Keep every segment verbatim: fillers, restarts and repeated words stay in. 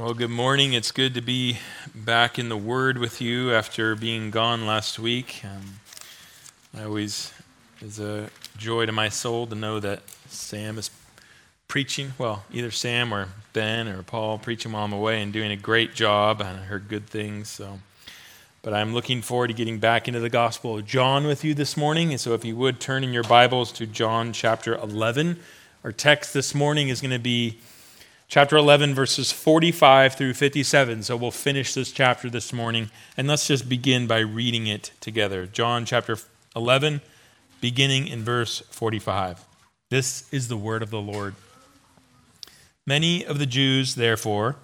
Well, good morning. It's good to be back in the Word with you after being gone last week. Um, I always is a joy to my soul to know that Sam is preaching. Well, either Sam or Ben or Paul preaching while I'm away and doing a great job. And I heard good things. So, but I'm looking forward to getting back into the Gospel of John with you this morning. And so, if you would turn in your Bibles to John chapter eleven, our text this morning is going to be chapter eleven, verses forty-five through fifty-seven. So we'll finish this chapter this morning, and let's just begin by reading it together. John chapter eleven, beginning in verse forty-five. This is the word of the Lord. Many of the Jews, therefore,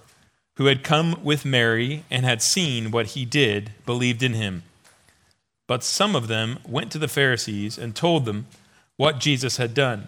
who had come with Mary and had seen what he did, believed in him. But some of them went to the Pharisees and told them what Jesus had done.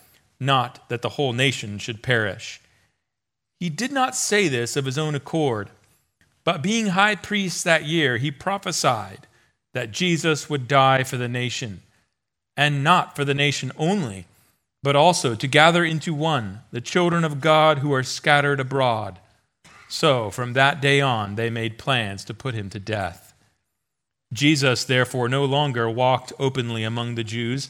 not that the whole nation should perish." He did not say this of his own accord, but being high priest that year, he prophesied that Jesus would die for the nation, and not for the nation only, but also to gather into one the children of God who are scattered abroad. So from that day on, they made plans to put him to death. Jesus, therefore, no longer walked openly among the Jews,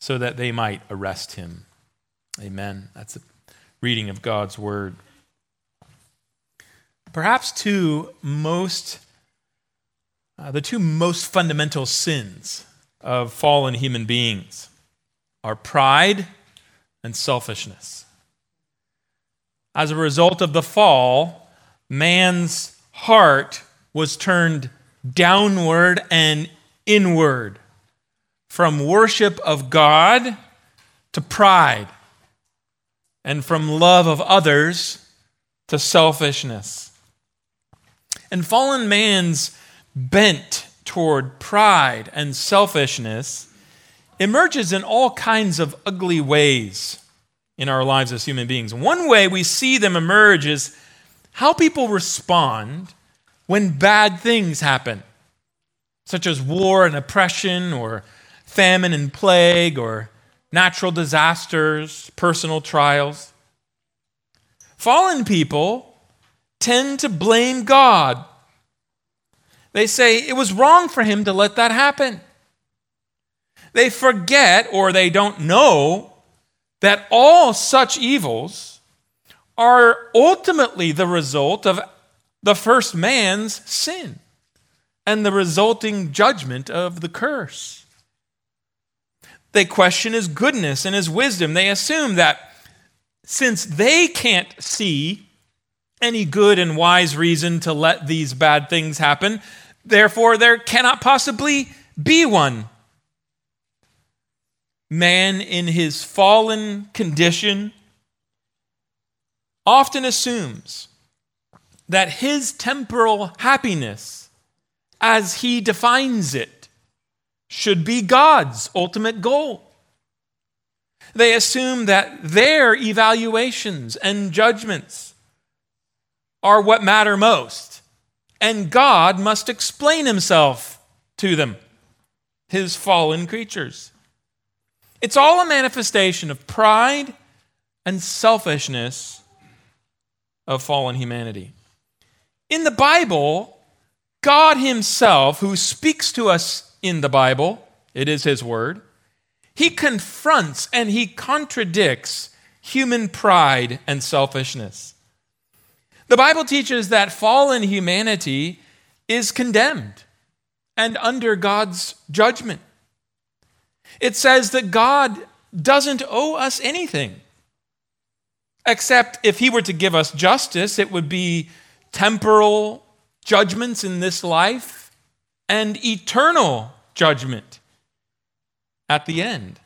so that they might arrest him. Amen. That's a reading of God's word. Perhaps two most, uh, the two most fundamental sins of fallen human beings are pride and selfishness. As a result of the fall, man's heart was turned downward and inward, from worship of God to pride, and from love of others to selfishness. And fallen man's bent toward pride and selfishness emerges in all kinds of ugly ways in our lives as human beings. One way we see them emerge is how people respond when bad things happen, such as war and oppression, or famine and plague, or natural disasters, personal trials. Fallen people tend to blame God. They say it was wrong for him to let that happen. They forget, or they don't know, that all such evils are ultimately the result of the first man's sin and the resulting judgment of the curse. They question his goodness and his wisdom. They assume that since they can't see any good and wise reason to let these bad things happen, therefore there cannot possibly be one. Man in his fallen condition often assumes that his temporal happiness, as he defines it, should be God's ultimate goal. They assume that their evaluations and judgments are what matter most, and God must explain himself to them, his fallen creatures. It's all a manifestation of pride and selfishness of fallen humanity. In the Bible, God himself, who speaks to us in the Bible, it is his word, he confronts and he contradicts human pride and selfishness. The Bible teaches that fallen humanity is condemned and under God's judgment. It says that God doesn't owe us anything, except if he were to give us justice, it would be temporal judgments in this life and eternal judgment at the end.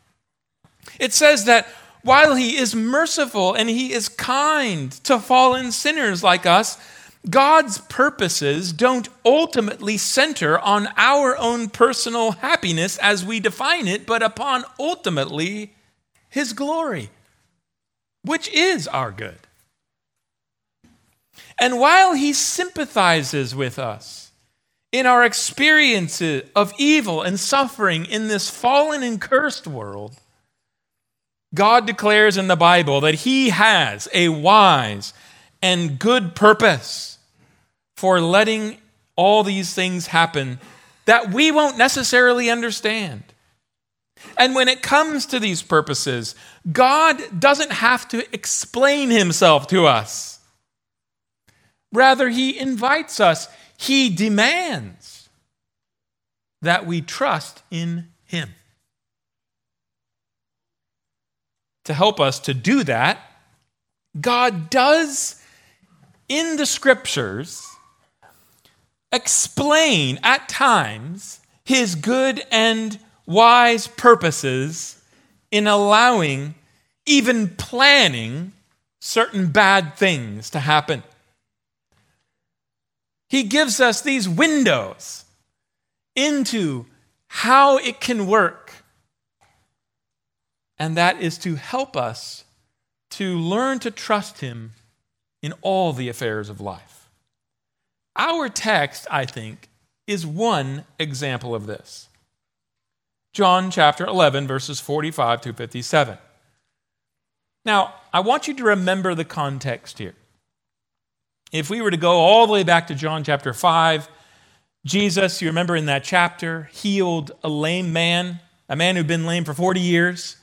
It says that while he is merciful and he is kind to fallen sinners like us, God's purposes don't ultimately center on our own personal happiness as we define it, but upon ultimately his glory, which is our good. And while he sympathizes with us in our experiences of evil and suffering in this fallen and cursed world, God declares in the Bible that he has a wise and good purpose for letting all these things happen that we won't necessarily understand. And when it comes to these purposes, God doesn't have to explain himself to us. Rather, he invites us, he demands that we trust in him. To help us to do that, God does in the scriptures explain at times his good and wise purposes in allowing, even planning, certain bad things to happen. He gives us these windows into how it can work, and that is to help us to learn to trust him in all the affairs of life. Our text, I think, is one example of this. John chapter eleven, verses forty-five to fifty-seven. Now, I want you to remember the context here. If we were to go all the way back to John chapter five, Jesus, you remember in that chapter, healed a lame man, a man who'd been lame for forty years,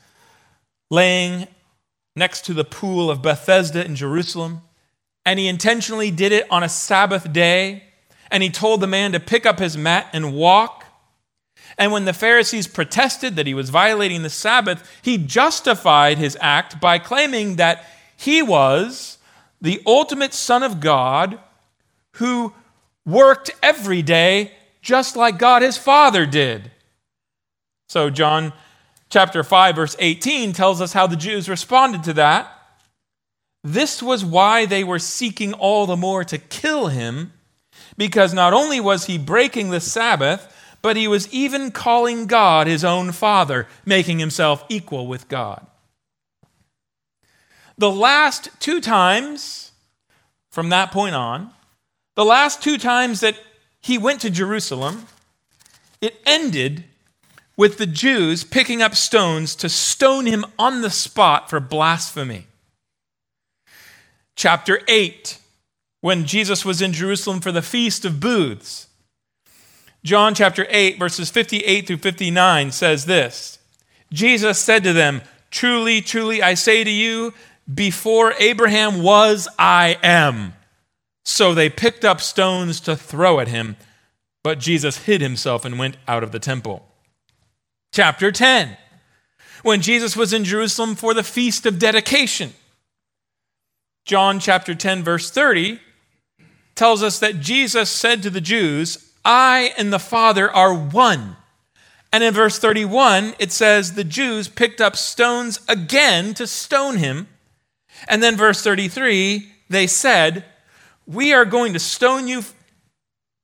laying next to the pool of Bethesda in Jerusalem, and he intentionally did it on a Sabbath day, and he told the man to pick up his mat and walk. And when the Pharisees protested that he was violating the Sabbath, he justified his act by claiming that he was the ultimate Son of God who worked every day just like God his Father did. So John chapter five, verse eighteen tells us how the Jews responded to that. This was why they were seeking all the more to kill him, because not only was he breaking the Sabbath, but he was even calling God his own Father, making himself equal with God. The last two times, from that point on, the last two times that he went to Jerusalem, it ended with the Jews picking up stones to stone him on the spot for blasphemy. Chapter eight, when Jesus was in Jerusalem for the Feast of Booths, John chapter eight, verses fifty-eight through fifty-nine says this, Jesus said to them, "Truly, truly, I say to you, before Abraham was, I am." So they picked up stones to throw at him, but Jesus hid himself and went out of the temple. Chapter ten, when Jesus was in Jerusalem for the Feast of Dedication, John chapter ten, verse thirty, tells us that Jesus said to the Jews, "I and the Father are one." And in verse thirty-one, it says the Jews picked up stones again to stone him. And then verse thirty-three, they said, "We are going to stone you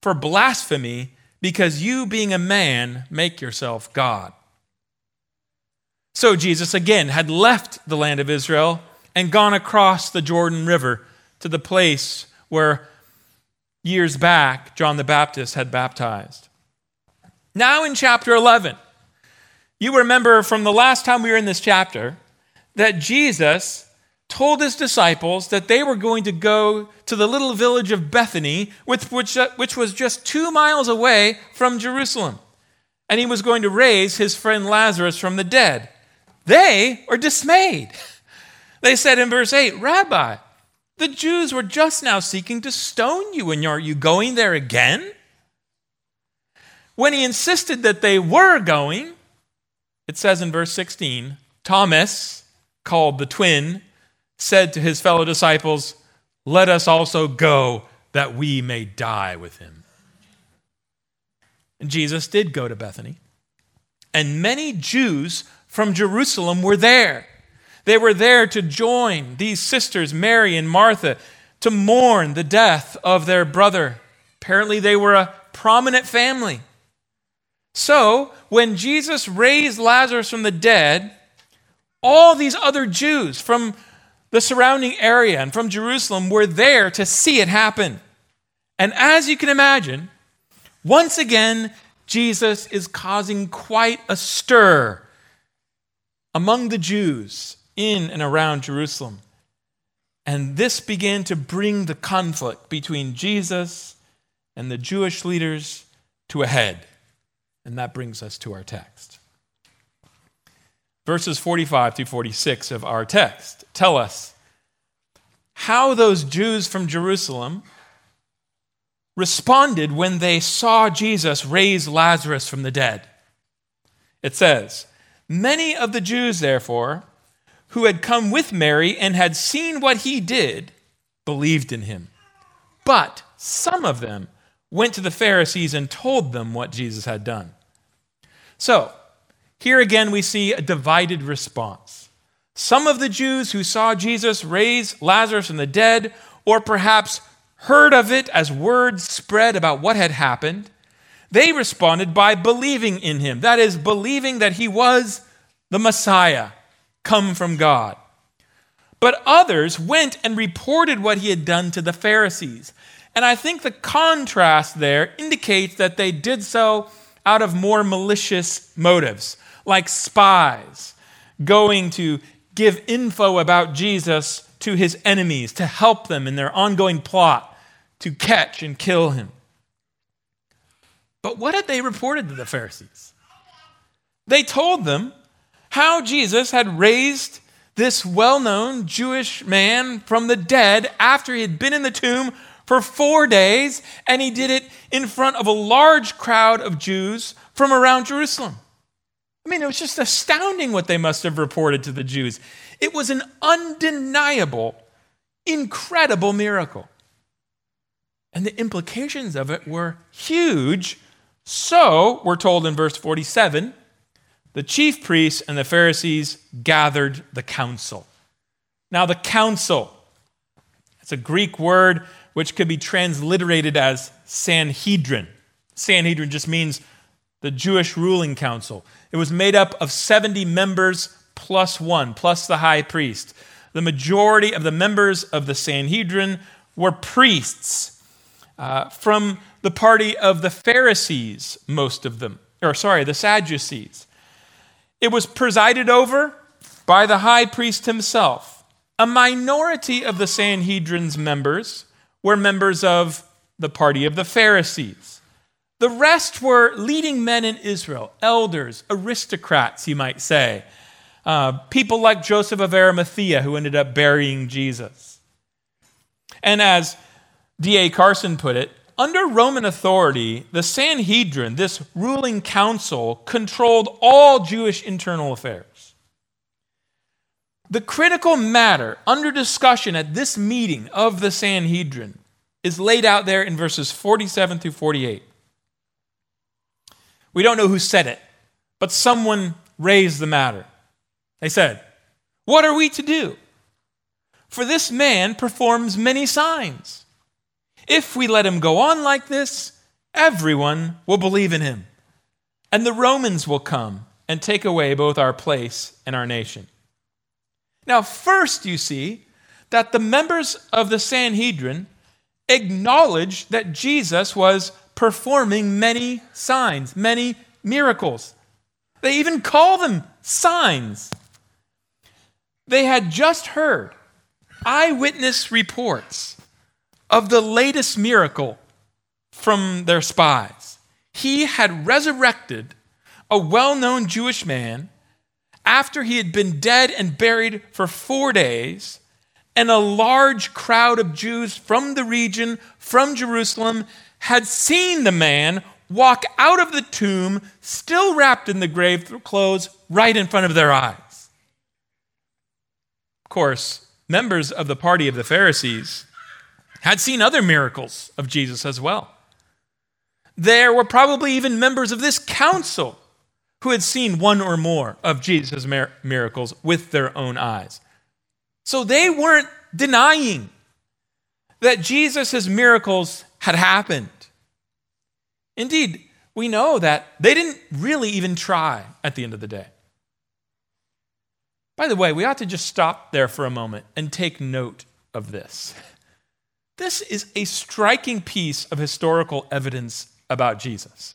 for blasphemy because you, being a man, make yourself God." So Jesus again had left the land of Israel and gone across the Jordan River to the place where years back John the Baptist had baptized. Now in chapter eleven, you remember from the last time we were in this chapter that Jesus told his disciples that they were going to go to the little village of Bethany, which, which, which was just two miles away from Jerusalem. And he was going to raise his friend Lazarus from the dead. They are dismayed. They said in verse eight, "Rabbi, the Jews were just now seeking to stone you, and are you going there again?" when he insisted that they were going, it says in verse sixteen, Thomas, called the twin, said to his fellow disciples, "Let us also go that we may die with him." And Jesus did go to Bethany, and many Jews from Jerusalem were there. They were there to join these sisters, Mary and Martha, to mourn the death of their brother. Apparently, they were a prominent family. So, when Jesus raised Lazarus from the dead, all these other Jews from the surrounding area and from Jerusalem were there to see it happen. And as you can imagine, once again, Jesus is causing quite a stir among the Jews in and around Jerusalem. And this began to bring the conflict between Jesus and the Jewish leaders to a head. And that brings us to our text. Verses forty-five through forty-six of our text tell us how those Jews from Jerusalem responded when they saw Jesus raise Lazarus from the dead. It says, "Many of the Jews, therefore, who had come with Mary and had seen what he did, believed in him. But some of them went to the Pharisees and told them what Jesus had done." So, here again we see a divided response. Some of the Jews who saw Jesus raise Lazarus from the dead, or perhaps heard of it as word spread about what had happened, they responded by believing in him. That is, believing that he was the Messiah, come from God. But others went and reported what he had done to the Pharisees. And I think the contrast there indicates that they did so out of more malicious motives, like spies going to give info about Jesus to his enemies to help them in their ongoing plot to catch and kill him. But what had they reported to the Pharisees? They told them how Jesus had raised this well-known Jewish man from the dead after he had been in the tomb for four days, and he did it in front of a large crowd of Jews from around Jerusalem. I mean, it was just astounding what they must have reported to the Jews. It was an undeniable, incredible miracle. And the implications of it were huge. So, we're told in verse forty-seven, the chief priests and the Pharisees gathered the council. Now, the council, it's a Greek word which could be transliterated as Sanhedrin. Sanhedrin just means the Jewish ruling council. It was made up of seventy members plus one, plus the high priest. The majority of the members of the Sanhedrin were priests uh, from the party of the Pharisees, most of them, or sorry, the Sadducees. It was presided over by the high priest himself. A minority of the Sanhedrin's members were members of the party of the Pharisees. The rest were leading men in Israel, elders, aristocrats, you might say, uh, people like Joseph of Arimathea, who ended up burying Jesus. And as D A Carson put it, under Roman authority, the Sanhedrin, this ruling council, controlled all Jewish internal affairs. The critical matter under discussion at this meeting of the Sanhedrin is laid out there in verses forty-seven through forty-eight. We don't know who said it, but someone raised the matter. They said, "What are we to do? For this man performs many signs. If we let him go on like this, everyone will believe in him, and the Romans will come and take away both our place and our nation." Now, first you see that the members of the Sanhedrin acknowledged that Jesus was performing many signs, many miracles. They even call them signs. They had just heard eyewitness reports of the latest miracle from their spies. He had resurrected a well-known Jewish man after he had been dead and buried for four days, and a large crowd of Jews from the region, from Jerusalem, had seen the man walk out of the tomb, still wrapped in the grave clothes, right in front of their eyes. Of course, members of the party of the Pharisees had seen other miracles of Jesus as well. There were probably even members of this council who had seen one or more of Jesus' miracles with their own eyes. So they weren't denying that Jesus' miracles had happened. Indeed, we know that they didn't really even try at the end of the day. By the way, we ought to just stop there for a moment and take note of this. This is a striking piece of historical evidence about Jesus.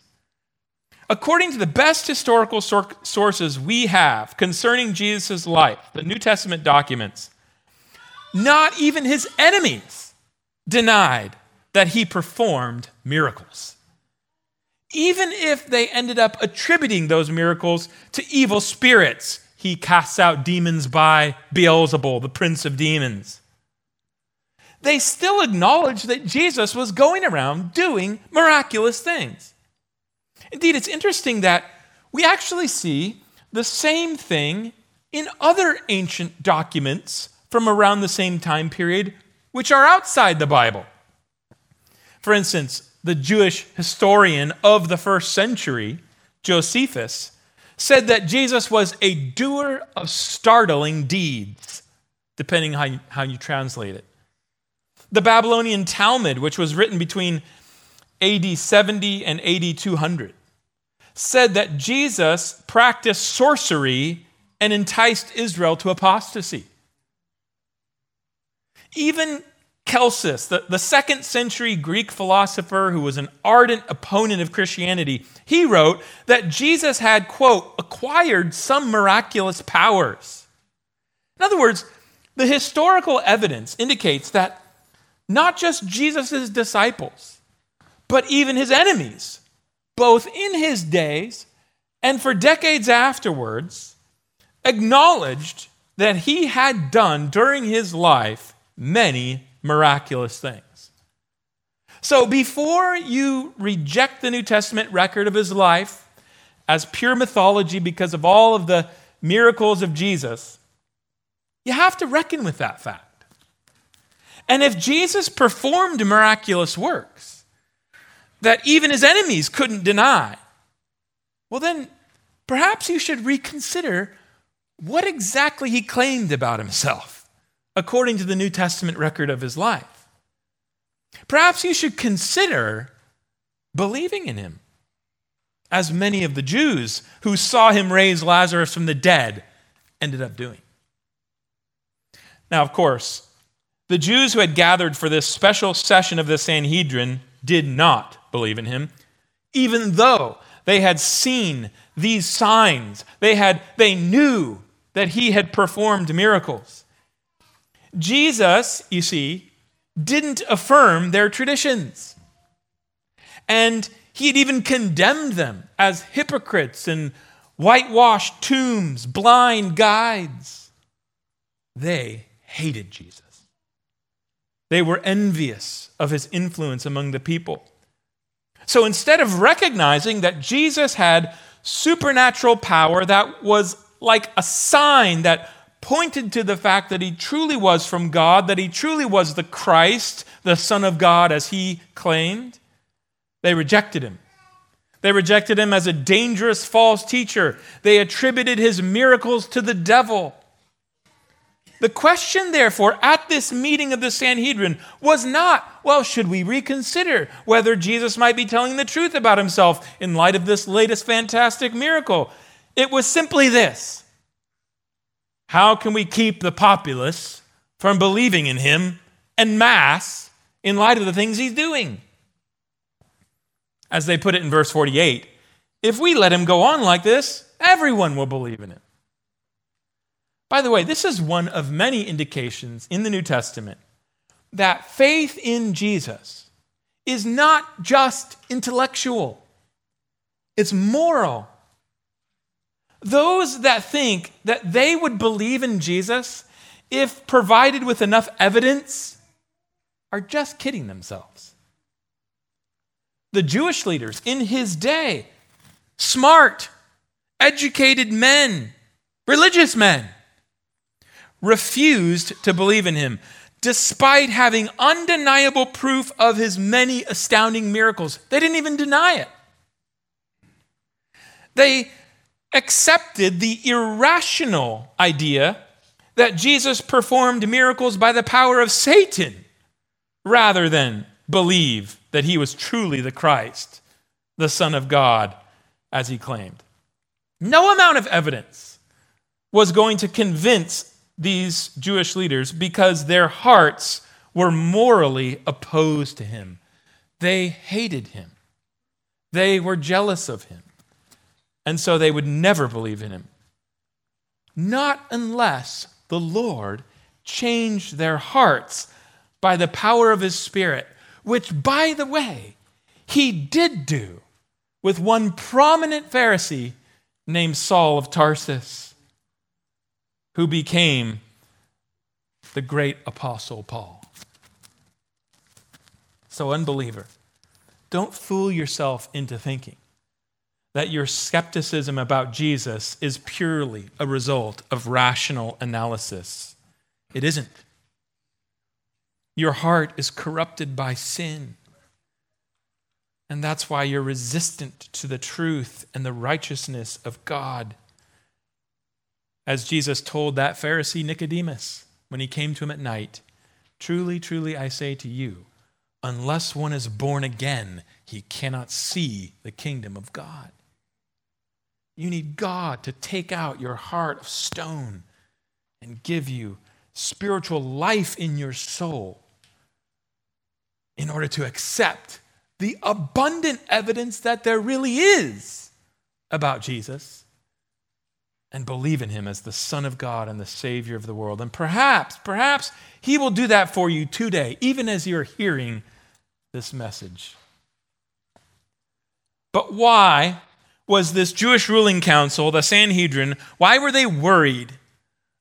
According to the best historical sor- sources we have concerning Jesus' life, the New Testament documents, not even his enemies denied that he performed miracles, even if they ended up attributing those miracles to evil spirits. He casts out demons by Beelzebul, the prince of demons. They still acknowledge that Jesus was going around doing miraculous things. Indeed, it's interesting that we actually see the same thing in other ancient documents from around the same time period, which are outside the Bible. For instance, the Jewish historian of the first century, Josephus, said that Jesus was a doer of startling deeds, depending how you, how you translate it. The Babylonian Talmud, which was written between A D seventy and A D two hundred, said that Jesus practiced sorcery and enticed Israel to apostasy. Even Celsus, the, the second century Greek philosopher who was an ardent opponent of Christianity, he wrote that Jesus had, quote, acquired some miraculous powers. In other words, the historical evidence indicates that not just Jesus' disciples, but even his enemies, both in his days and for decades afterwards, acknowledged that he had done during his life many miraculous things. So before you reject the New Testament record of his life as pure mythology because of all of the miracles of Jesus, you have to reckon with that fact. And if Jesus performed miraculous works that even his enemies couldn't deny, well then perhaps you should reconsider what exactly he claimed about himself according to the New Testament record of his life. Perhaps you should consider believing in him, as many of the Jews who saw him raise Lazarus from the dead ended up doing. Now, of course, the Jews who had gathered for this special session of the Sanhedrin did not believe in him, even though they had seen these signs. They had, they knew that he had performed miracles. Jesus, you see, didn't affirm their traditions. And he had even condemned them as hypocrites and whitewashed tombs, blind guides. They hated Jesus. They were envious of his influence among the people. So instead of recognizing that Jesus had supernatural power that was like a sign that pointed to the fact that he truly was from God, that he truly was the Christ, the Son of God, as he claimed, they rejected him. They rejected him as a dangerous false teacher. They attributed his miracles to the devil. The question, therefore, at this meeting of the Sanhedrin was not, well, should we reconsider whether Jesus might be telling the truth about himself in light of this latest fantastic miracle? It was simply this: how can we keep the populace from believing in him en masse in light of the things he's doing? As they put it in verse forty-eight, if we let him go on like this, everyone will believe in him. By the way, this is one of many indications in the New Testament that faith in Jesus is not just intellectual, it's moral. Those that think that they would believe in Jesus if provided with enough evidence are just kidding themselves. the Jewish leaders in his day, smart, educated men, religious men, refused to believe in him, despite having undeniable proof of his many astounding miracles. They didn't even deny it. They accepted the irrational idea that Jesus performed miracles by the power of Satan rather than believe that he was truly the Christ, the Son of God, as he claimed. No amount of evidence was going to convince these Jewish leaders because their hearts were morally opposed to him. They hated him. They were jealous of him. And so they would never believe in him. Not unless the Lord changed their hearts by the power of his Spirit, which, by the way, he did do with one prominent Pharisee named Saul of Tarsus, who became the great apostle Paul. So, unbeliever, don't fool yourself into thinking that your skepticism about Jesus is purely a result of rational analysis. It isn't. Your heart is corrupted by sin. And that's why you're resistant to the truth and the righteousness of God. As Jesus told that Pharisee Nicodemus when he came to him at night, "Truly, truly, I say to you, unless one is born again, he cannot see the kingdom of God." You need God to take out your heart of stone and give you spiritual life in your soul in order to accept the abundant evidence that there really is about Jesus and believe in him as the Son of God and the Savior of the world. And perhaps, perhaps he will do that for you today, even as you're hearing this message. But why was this Jewish ruling council, the Sanhedrin, why were they worried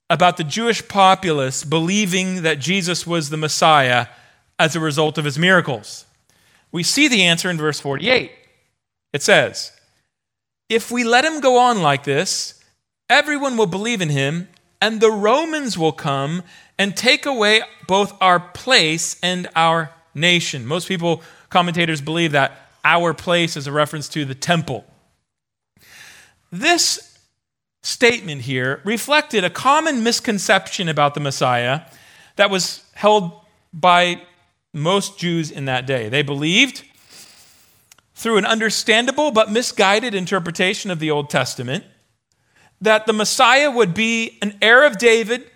about the Jewish populace believing that Jesus was the Messiah as a result of his miracles? We see the answer in verse forty-eight. It says, "If we let him go on like this, everyone will believe in him, and the Romans will come and take away both our place and our nation." Most people, commentators, believe that our place is a reference to the temple. This statement here reflected a common misconception about the Messiah that was held by most Jews in that day. They believed, through an understandable but misguided interpretation of the Old Testament, that the Messiah would be an heir of David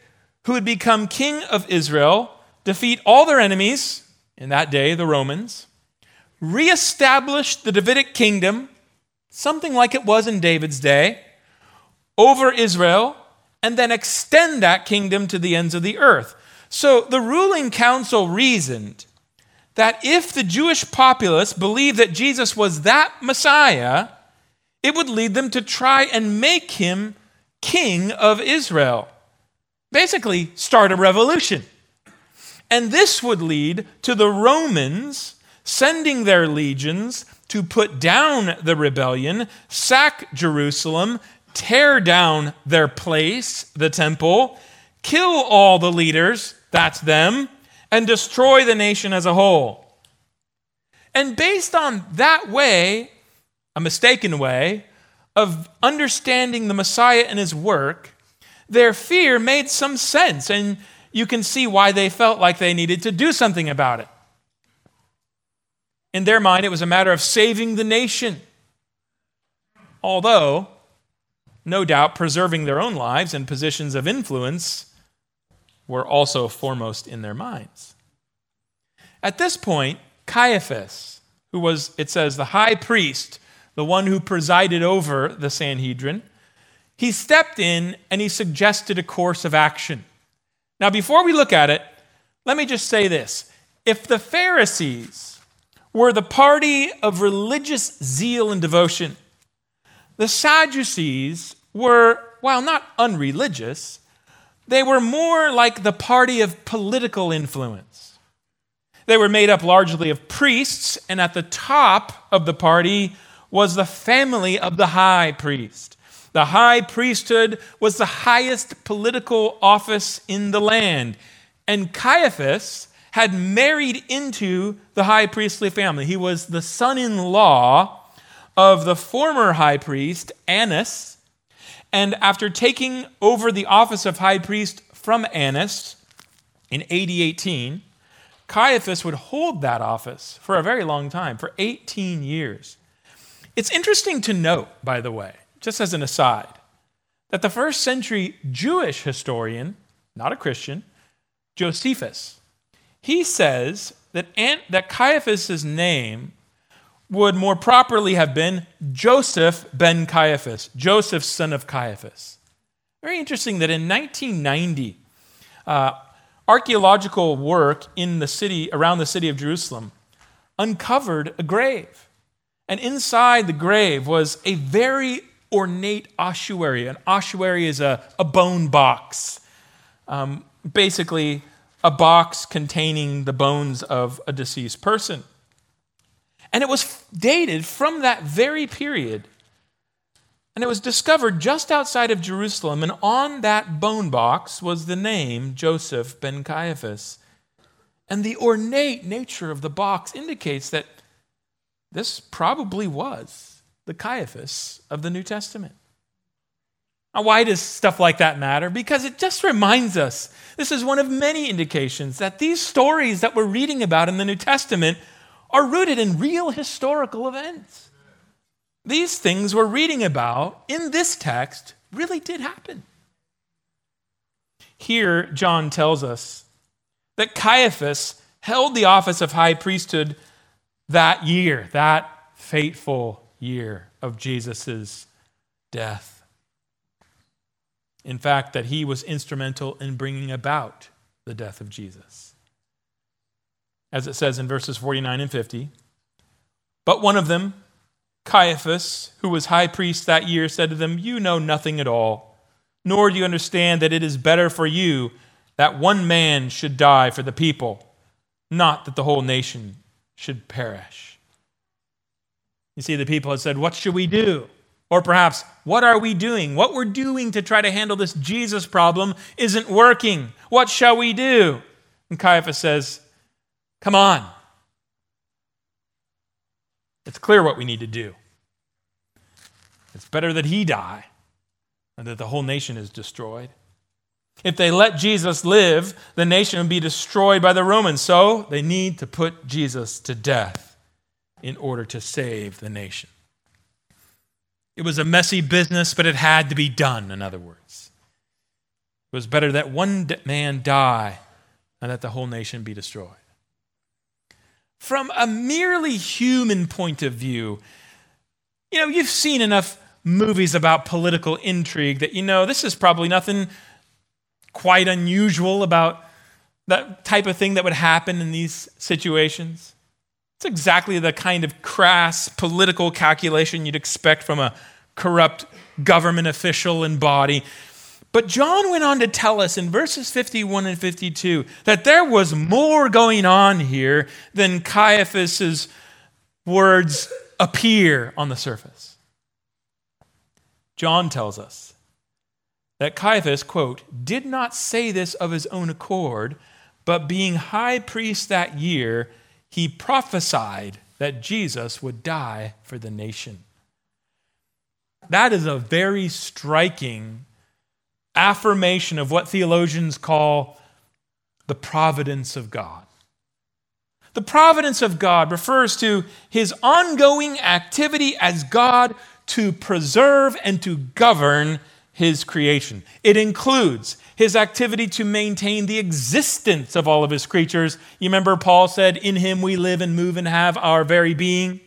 who would become king of Israel, defeat all their enemies, in that day, the Romans, reestablish the Davidic kingdom, something like it was in David's day, over Israel, and then extend that kingdom to the ends of the earth. So the ruling council reasoned that if the Jewish populace believed that Jesus was that Messiah, it would lead them to try and make him king of Israel. Basically, start a revolution. And this would lead to the Romans sending their legions to put down the rebellion, sack Jerusalem, tear down their place, the temple, kill all the leaders, that's them, and destroy the nation as a whole. And based on that way, a mistaken way, of understanding the Messiah and his work, their fear made some sense, and you can see why they felt like they needed to do something about it. In their mind, it was a matter of saving the nation. Although, no doubt, preserving their own lives and positions of influence were also foremost in their minds. At this point, Caiaphas, who was, it says, the high priest, the one who presided over the Sanhedrin, he stepped in and he suggested a course of action. Now, before we look at it, let me just say this. If the Pharisees were the party of religious zeal and devotion, the Sadducees were, while not unreligious, they were more like the party of political influence. They were made up largely of priests, and at the top of the party was the family of the high priest. The high priesthood was the highest political office in the land, and Caiaphas had married into the high priestly family. He was the son-in-law of the former high priest, Annas, and after taking over the office of high priest from Annas in A D eighteen, Caiaphas would hold that office for a very long time, for eighteen years. It's interesting to note, by the way, just as an aside, that the first century Jewish historian, not a Christian, Josephus, he says that, Aunt, that Caiaphas' name would more properly have been Joseph ben Caiaphas, Joseph son of Caiaphas. Very interesting that in nineteen ninety, uh, archaeological work in the city, around the city of Jerusalem, uncovered a grave. And inside the grave was a very ornate ossuary. An ossuary is a, a bone box. Um, basically, a box containing the bones of a deceased person. And it was dated from that very period. And it was discovered just outside of Jerusalem, and on that bone box was the name Joseph ben Caiaphas. And the ornate nature of the box indicates that this probably was the Caiaphas of the New Testament. Now, why does stuff like that matter? Because it just reminds us, this is one of many indications that these stories that we're reading about in the New Testament are rooted in real historical events. These things we're reading about in this text really did happen. Here, John tells us that Caiaphas held the office of high priesthood that year, that fateful year of Jesus' death. In fact, that he was instrumental in bringing about the death of Jesus. As it says in verses forty-nine and fifty, but one of them, Caiaphas, who was high priest that year, said to them, you know nothing at all, nor do you understand that it is better for you that one man should die for the people, not that the whole nation should perish. You see, the people had said, what should we do? Or perhaps, what are we doing? What we're doing to try to handle this Jesus problem isn't working. What shall we do? And Caiaphas says, come on. It's clear what we need to do. It's better that he die than that the whole nation is destroyed. If they let Jesus live, the nation would be destroyed by the Romans. So they need to put Jesus to death in order to save the nation. It was a messy business, but it had to be done, in other words. It was better that one man die than that the whole nation be destroyed. From a merely human point of view, you know, you've seen enough movies about political intrigue that you know this is probably nothing quite unusual about that type of thing that would happen in these situations. It's exactly the kind of crass political calculation you'd expect from a corrupt government official and body. But John went on to tell us in verses fifty-one and fifty-two that there was more going on here than Caiaphas's words appear on the surface. John tells us that Caiaphas, quote, did not say this of his own accord, but being high priest that year, he prophesied that Jesus would die for the nation. That is a very striking affirmation of what theologians call the providence of God. The providence of God refers to his ongoing activity as God to preserve and to govern his creation. It includes his activity to maintain the existence of all of his creatures. You remember Paul said, in him we live and move and have our very being.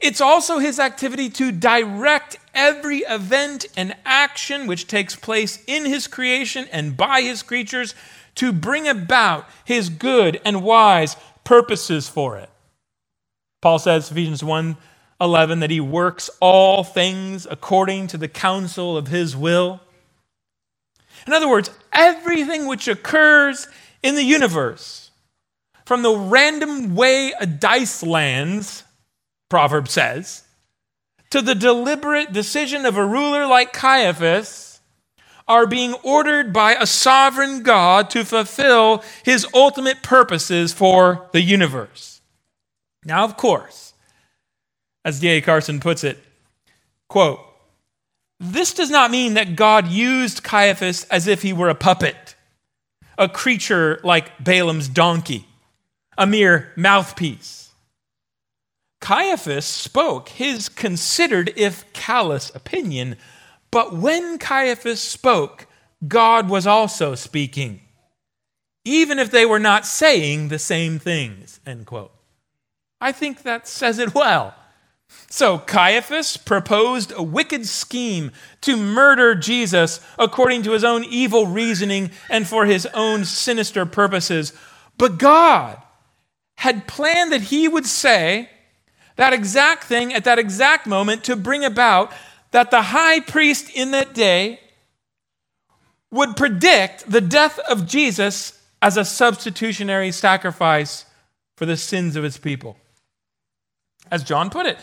It's also his activity to direct every event and action which takes place in his creation and by his creatures to bring about his good and wise purposes for it. Paul says, Ephesians one eleven, that he works all things according to the counsel of his will. In other words, everything which occurs in the universe, from the random way a dice lands, Proverbs says, to the deliberate decision of a ruler like Caiaphas, are being ordered by a sovereign God to fulfill his ultimate purposes for the universe. Now, of course, as D A Carson puts it, quote, this does not mean that God used Caiaphas as if he were a puppet, a creature like Balaam's donkey, a mere mouthpiece. Caiaphas spoke his considered, if callous, opinion, but when Caiaphas spoke, God was also speaking, even if they were not saying the same things, end quote. I think that says it well. So Caiaphas proposed a wicked scheme to murder Jesus according to his own evil reasoning and for his own sinister purposes. But God had planned that he would say that exact thing at that exact moment to bring about that the high priest in that day would predict the death of Jesus as a substitutionary sacrifice for the sins of his people. As John put it,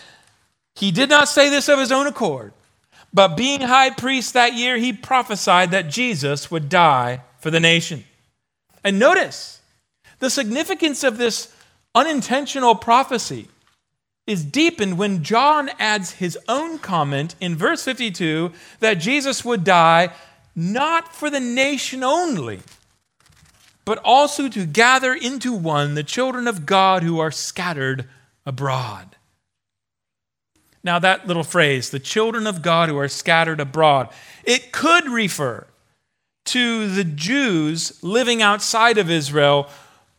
he did not say this of his own accord, but being high priest that year, he prophesied that Jesus would die for the nation. And notice, the significance of this unintentional prophecy is deepened when John adds his own comment in verse fifty-two that Jesus would die not for the nation only, but also to gather into one the children of God who are scattered abroad. Now that little phrase, the children of God who are scattered abroad, it could refer to the Jews living outside of Israel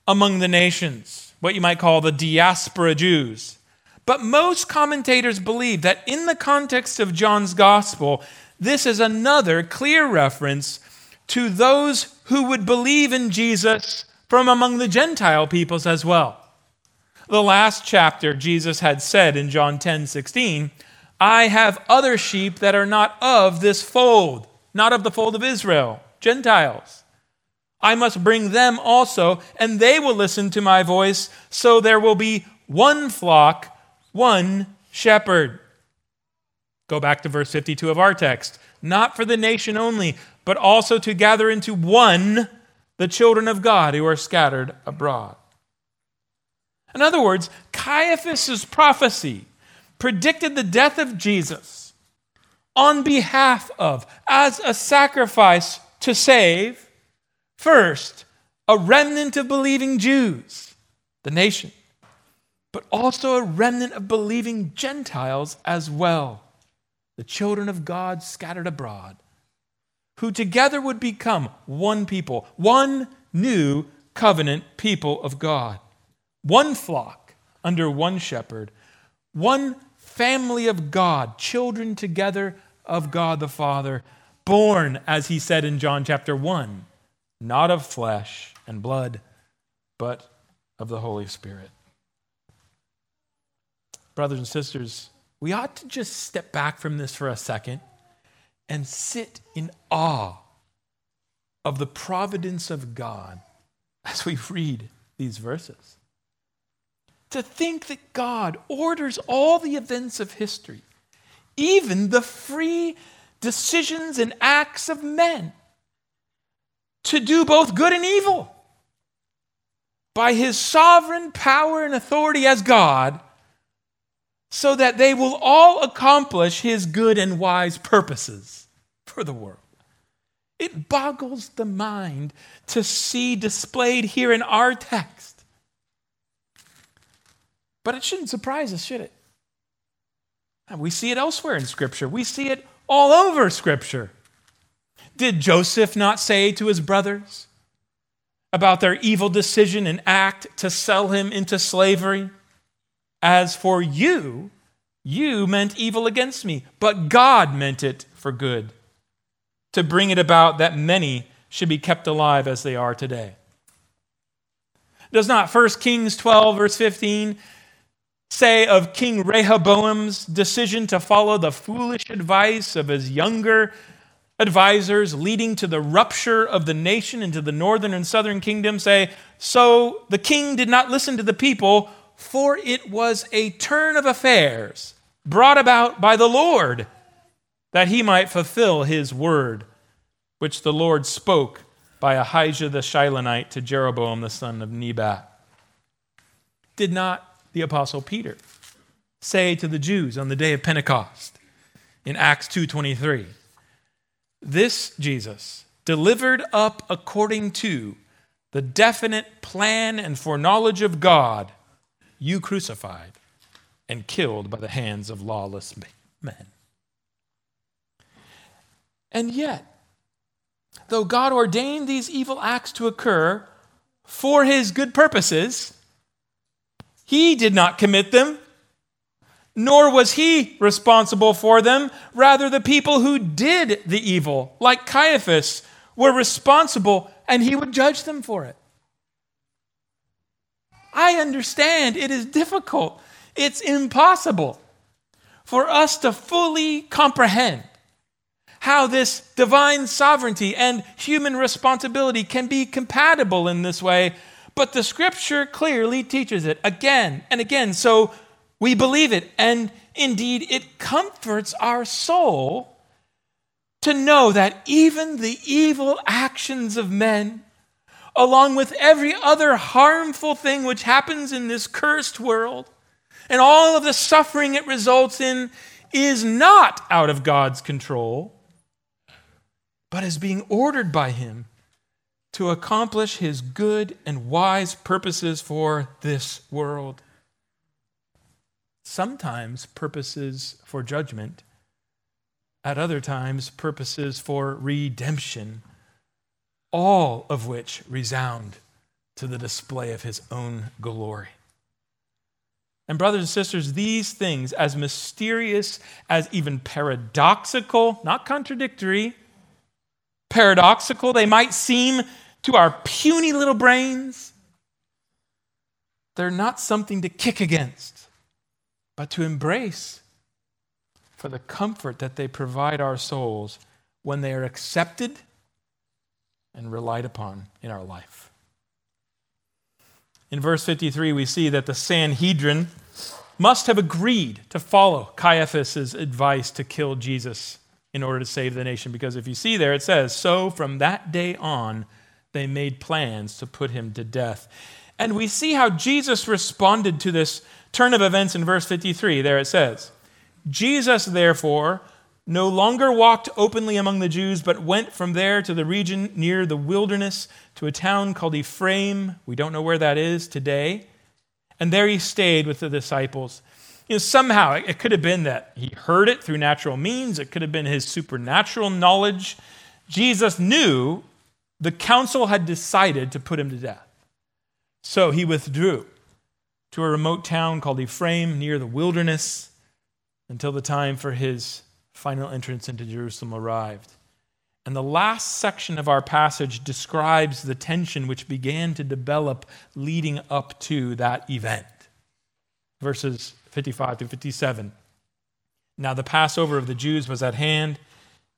among the nations, what you might call the diaspora Jews. But most commentators believe that in the context of John's gospel, this is another clear reference to those who would believe in Jesus from among the Gentile peoples as well. The last chapter, Jesus had said in John ten sixteen, I have other sheep that are not of this fold, not of the fold of Israel, Gentiles. I must bring them also, and they will listen to my voice, so there will be one flock, one shepherd. Go back to verse fifty-two of our text. Not for the nation only, but also to gather into one the children of God who are scattered abroad. In other words, Caiaphas' prophecy predicted the death of Jesus on behalf of, as a sacrifice to save, first, a remnant of believing Jews, the nation, but also a remnant of believing Gentiles as well, the children of God scattered abroad, who together would become one people, one new covenant people of God, one flock under one shepherd, one family of God, children together of God the Father, born, as he said in John chapter one, not of flesh and blood, but of the Holy Spirit. Brothers and sisters, we ought to just step back from this for a second and sit in awe of the providence of God as we read these verses. To think that God orders all the events of history, even the free decisions and acts of men, to do both good and evil by his sovereign power and authority as God, so that they will all accomplish his good and wise purposes for the world. It boggles the mind to see displayed here in our text. But it shouldn't surprise us, should it? And we see it elsewhere in Scripture. We see it all over Scripture. Did Joseph not say to his brothers about their evil decision and act to sell him into slavery? As for you, you meant evil against me, but God meant it for good, to bring it about that many should be kept alive as they are today. Does not First Kings twelve, verse fifteen, say of King Rehoboam's decision to follow the foolish advice of his younger advisors leading to the rupture of the nation into the northern and southern kingdom say, so the king did not listen to the people, for it was a turn of affairs brought about by the Lord, that he might fulfill his word, which the Lord spoke by Ahijah the Shilonite to Jeroboam the son of Nebat. Did not the apostle Peter say to the Jews on the day of Pentecost in Acts two twenty-three, this Jesus, delivered up according to the definite plan and foreknowledge of God, you crucified and killed by the hands of lawless men. And yet, though God ordained these evil acts to occur for his good purposes, he did not commit them, nor was he responsible for them. Rather, the people who did the evil, like Caiaphas, were responsible, and he would judge them for it. I understand it is difficult. It's impossible for us to fully comprehend how this divine sovereignty and human responsibility can be compatible in this way, but the scripture clearly teaches it again and again. So we believe it, and indeed it comforts our soul to know that even the evil actions of men, along with every other harmful thing which happens in this cursed world, and all of the suffering it results in, is not out of God's control, but is being ordered by him to accomplish his good and wise purposes for this world. Sometimes purposes for judgment, at other times purposes for redemption, all of which resound to the display of his own glory. And brothers and sisters, these things, as mysterious, as even paradoxical, not contradictory, paradoxical they might seem to our puny little brains, they're not something to kick against, but to embrace for the comfort that they provide our souls when they are accepted and relied upon in our life. In verse fifty-three, we see that the Sanhedrin must have agreed to follow Caiaphas' advice to kill Jesus in order to save the nation, because if you see there, it says, so from that day on, they made plans to put him to death. And we see how Jesus responded to this turn of events in verse fifty-three. There it says, Jesus, therefore, no longer walked openly among the Jews, but went from there to the region near the wilderness to a town called Ephraim. We don't know where that is today. And there he stayed with the disciples. You know, somehow, it could have been that he heard it through natural means. It could have been his supernatural knowledge. Jesus knew the council had decided to put him to death. So he withdrew to a remote town called Ephraim near the wilderness until the time for his final entrance into Jerusalem arrived. And the last section of our passage describes the tension which began to develop leading up to that event. Verses fifty-five to fifty-seven. Now the Passover of the Jews was at hand,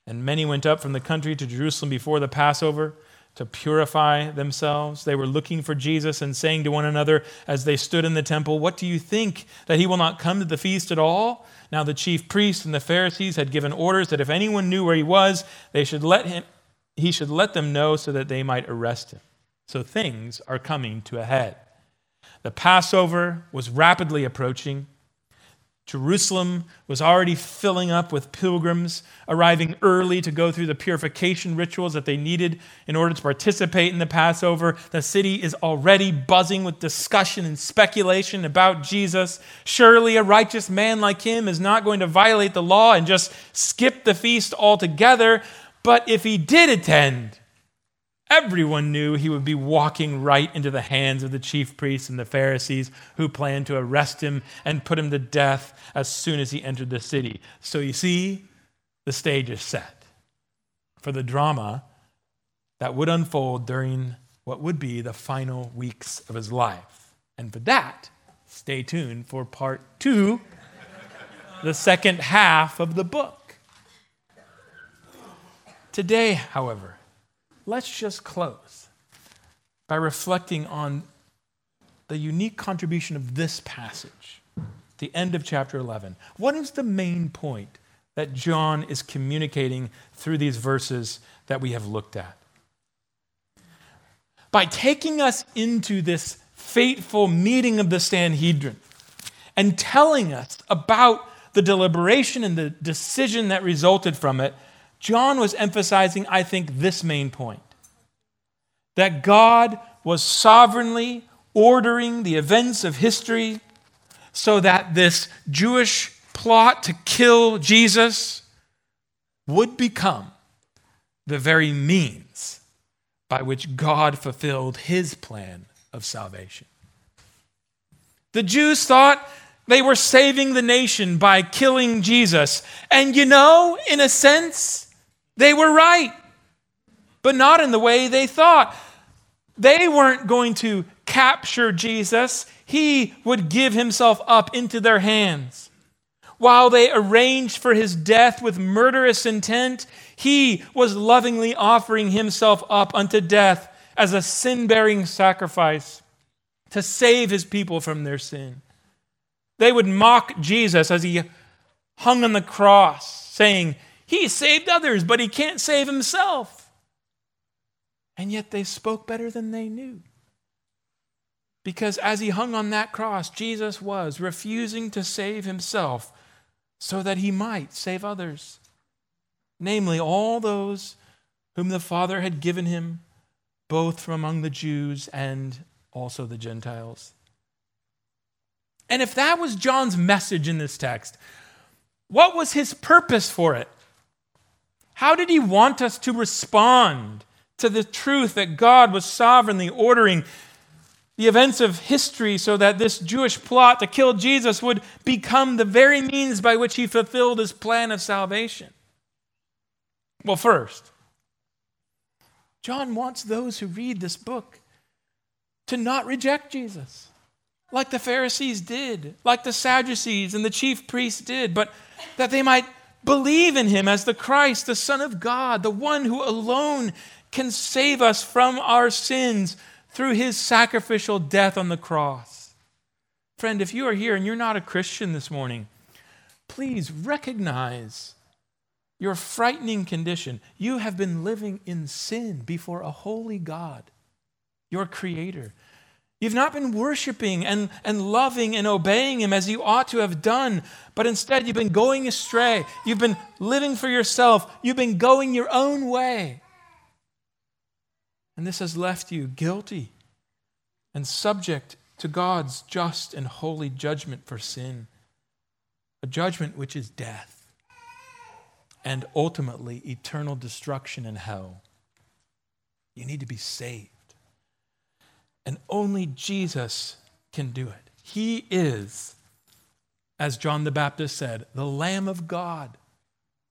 and many went up from the country to Jerusalem before the Passover to purify themselves. They were looking for Jesus and saying to one another as they stood in the temple, what do you think, that he will not come to the feast at all? Now the chief priests and the Pharisees had given orders that if anyone knew where he was, they should let him, he should let them know so that they might arrest him. So things are coming to a head. The Passover was rapidly approaching. Jerusalem was already filling up with pilgrims, arriving early to go through the purification rituals that they needed in order to participate in the Passover. The city is already buzzing with discussion and speculation about Jesus. Surely a righteous man like him is not going to violate the law and just skip the feast altogether. But if he did attend, everyone knew he would be walking right into the hands of the chief priests and the Pharisees, who planned to arrest him and put him to death as soon as he entered the city. So you see, the stage is set for the drama that would unfold during what would be the final weeks of his life. And for that, stay tuned for part two, the second half of the book. Today, however, let's just close by reflecting on the unique contribution of this passage, the end of chapter eleven. What is the main point that John is communicating through these verses that we have looked at? By taking us into this fateful meeting of the Sanhedrin and telling us about the deliberation and the decision that resulted from it, John was emphasizing, I think, this main point, that God was sovereignly ordering the events of history so that this Jewish plot to kill Jesus would become the very means by which God fulfilled his plan of salvation. The Jews thought they were saving the nation by killing Jesus. And you know, in a sense, they were right, but not in the way they thought. They weren't going to capture Jesus. He would give himself up into their hands. While they arranged for his death with murderous intent, he was lovingly offering himself up unto death as a sin-bearing sacrifice to save his people from their sin. They would mock Jesus as he hung on the cross, saying, he saved others, but he can't save himself. And yet they spoke better than they knew. Because as he hung on that cross, Jesus was refusing to save himself so that he might save others. Namely, all those whom the Father had given him, both from among the Jews and also the Gentiles. And if that was John's message in this text, what was his purpose for it? How did he want us to respond to the truth that God was sovereignly ordering the events of history so that this Jewish plot to kill Jesus would become the very means by which he fulfilled his plan of salvation? Well, first, John wants those who read this book to not reject Jesus, like the Pharisees did, like the Sadducees and the chief priests did, but that they might believe in him as the Christ, the Son of God, the one who alone can save us from our sins through his sacrificial death on the cross. Friend, if you are here and you're not a Christian this morning, please recognize your frightening condition. You have been living in sin before a holy God, your Creator. You've not been worshiping and, and loving and obeying him as you ought to have done, but instead you've been going astray. You've been living for yourself. You've been going your own way. And this has left you guilty and subject to God's just and holy judgment for sin, a judgment which is death and ultimately eternal destruction in hell. You need to be saved. And only Jesus can do it. He is, as John the Baptist said, the Lamb of God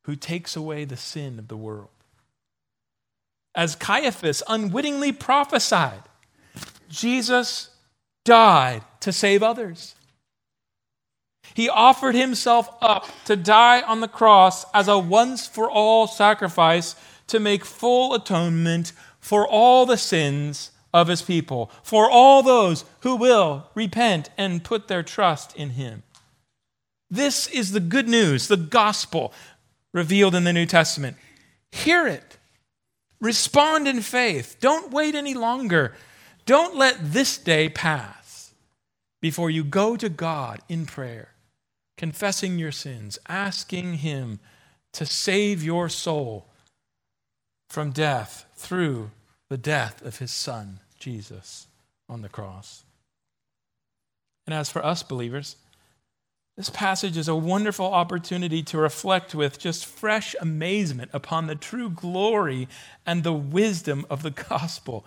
who takes away the sin of the world. As Caiaphas unwittingly prophesied, Jesus died to save others. He offered himself up to die on the cross as a once-for-all sacrifice to make full atonement for all the sins of his people, for all those who will repent and put their trust in him. This is the good news, the gospel revealed in the New Testament. Hear it. Respond in faith. Don't wait any longer. Don't let this day pass before you go to God in prayer, confessing your sins, asking him to save your soul from death through the death of his Son, Jesus, on the cross. And as for us believers, this passage is a wonderful opportunity to reflect with just fresh amazement upon the true glory and the wisdom of the gospel,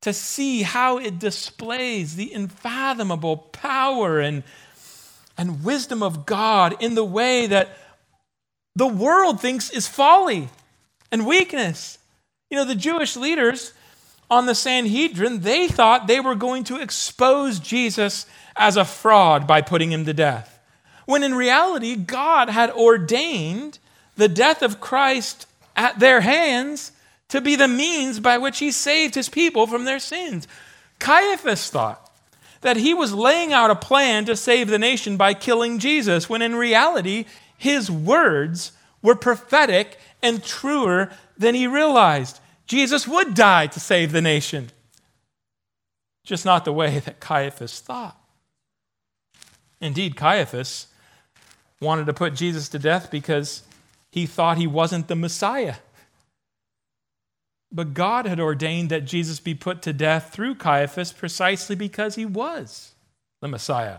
to see how it displays the unfathomable power and, and wisdom of God in the way that the world thinks is folly and weakness. You know, the Jewish leaders on the Sanhedrin, they thought they were going to expose Jesus as a fraud by putting him to death, when in reality, God had ordained the death of Christ at their hands to be the means by which he saved his people from their sins. Caiaphas thought that he was laying out a plan to save the nation by killing Jesus, when in reality, his words were prophetic and truer than he realized. Jesus would die to save the nation, just not the way that Caiaphas thought. Indeed, Caiaphas wanted to put Jesus to death because he thought he wasn't the Messiah. But God had ordained that Jesus be put to death through Caiaphas precisely because he was the Messiah,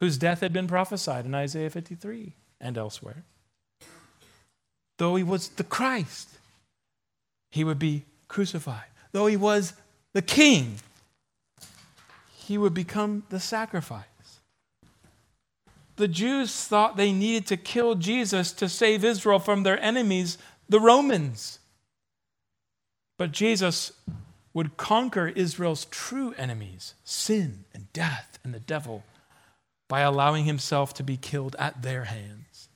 whose death had been prophesied in Isaiah fifty-three and elsewhere. Though he was the Christ, he would be crucified. Though he was the king, he would become the sacrifice. The Jews thought they needed to kill Jesus to save Israel from their enemies, the Romans. But Jesus would conquer Israel's true enemies, sin and death and the devil, by allowing himself to be killed at their hands.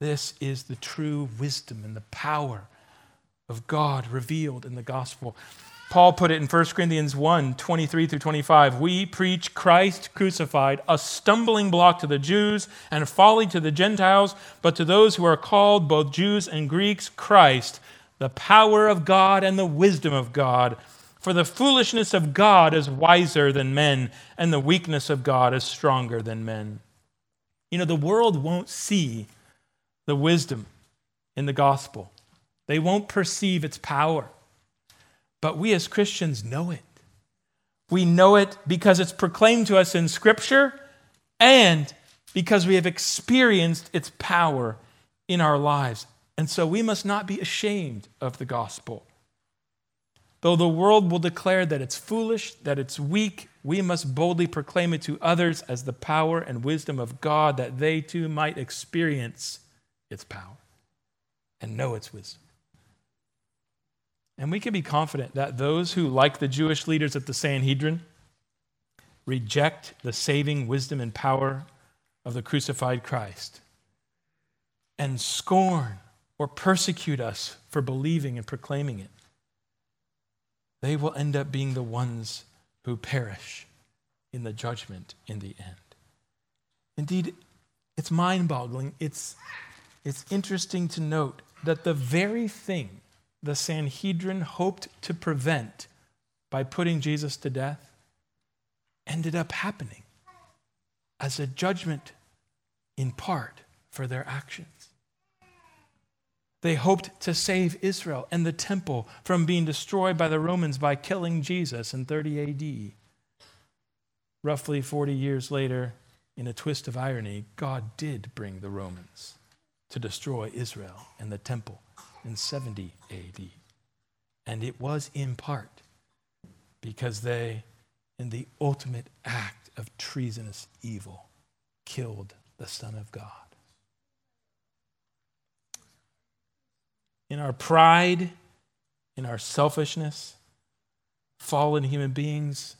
This is the true wisdom and the power of God revealed in the gospel. Paul put it in First Corinthians one, twenty-three through twenty-five. We preach Christ crucified, a stumbling block to the Jews and folly to the Gentiles, but to those who are called, both Jews and Greeks, Christ, the power of God and the wisdom of God. For the foolishness of God is wiser than men, and the weakness of God is stronger than men. You know, the world won't see the wisdom in the gospel. They won't perceive its power. But we as Christians know it. We know it because it's proclaimed to us in Scripture and because we have experienced its power in our lives. And so we must not be ashamed of the gospel. Though the world will declare that it's foolish, that it's weak, we must boldly proclaim it to others as the power and wisdom of God, that they too might experience its power and know its wisdom. And we can be confident that those who, like the Jewish leaders at the Sanhedrin, reject the saving wisdom and power of the crucified Christ and scorn or persecute us for believing and proclaiming it, they will end up being the ones who perish in the judgment in the end. Indeed, it's mind-boggling. It's, it's interesting to note that the very thing the Sanhedrin hoped to prevent by putting Jesus to death ended up happening as a judgment in part for their actions. They hoped to save Israel and the temple from being destroyed by the Romans by killing Jesus in thirty A D. Roughly forty years later, in a twist of irony, God did bring the Romans to destroy Israel and the temple in seventy A D. And it was in part because they, in the ultimate act of treasonous evil, killed the Son of God. In our pride, in our selfishness, fallen human beings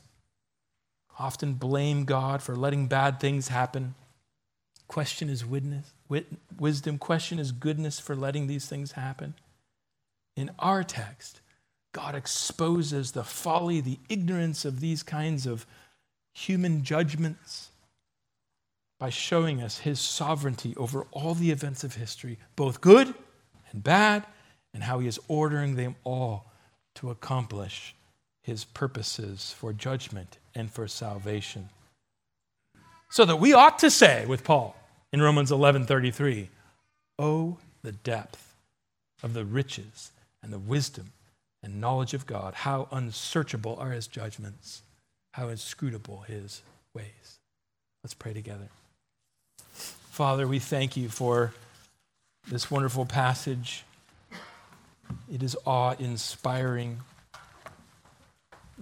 often blame God for letting bad things happen, question his witness, wit, wisdom, question his goodness for letting these things happen. In our text, God exposes the folly, the ignorance of these kinds of human judgments by showing us his sovereignty over all the events of history, both good and bad, and how he is ordering them all to accomplish his purposes for judgment and for salvation. So that we ought to say with Paul, in Romans eleven thirty-three, oh, the depth of the riches and the wisdom and knowledge of God, how unsearchable are his judgments, how inscrutable his ways. Let's pray together. Father, we thank you for this wonderful passage. It is awe-inspiring.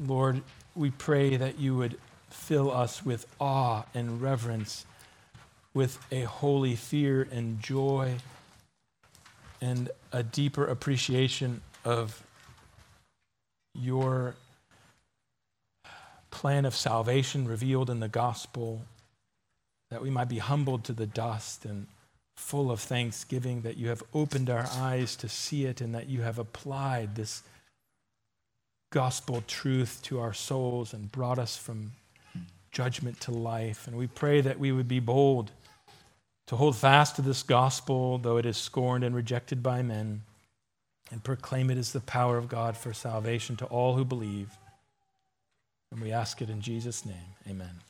Lord, we pray that you would fill us with awe and reverence, with a holy fear and joy and a deeper appreciation of your plan of salvation revealed in the gospel, that we might be humbled to the dust and full of thanksgiving that you have opened our eyes to see it and that you have applied this gospel truth to our souls and brought us from judgment to life. And we pray that we would be bold to hold fast to this gospel, though it is scorned and rejected by men, and proclaim it as the power of God for salvation to all who believe. And we ask it in Jesus' name. Amen.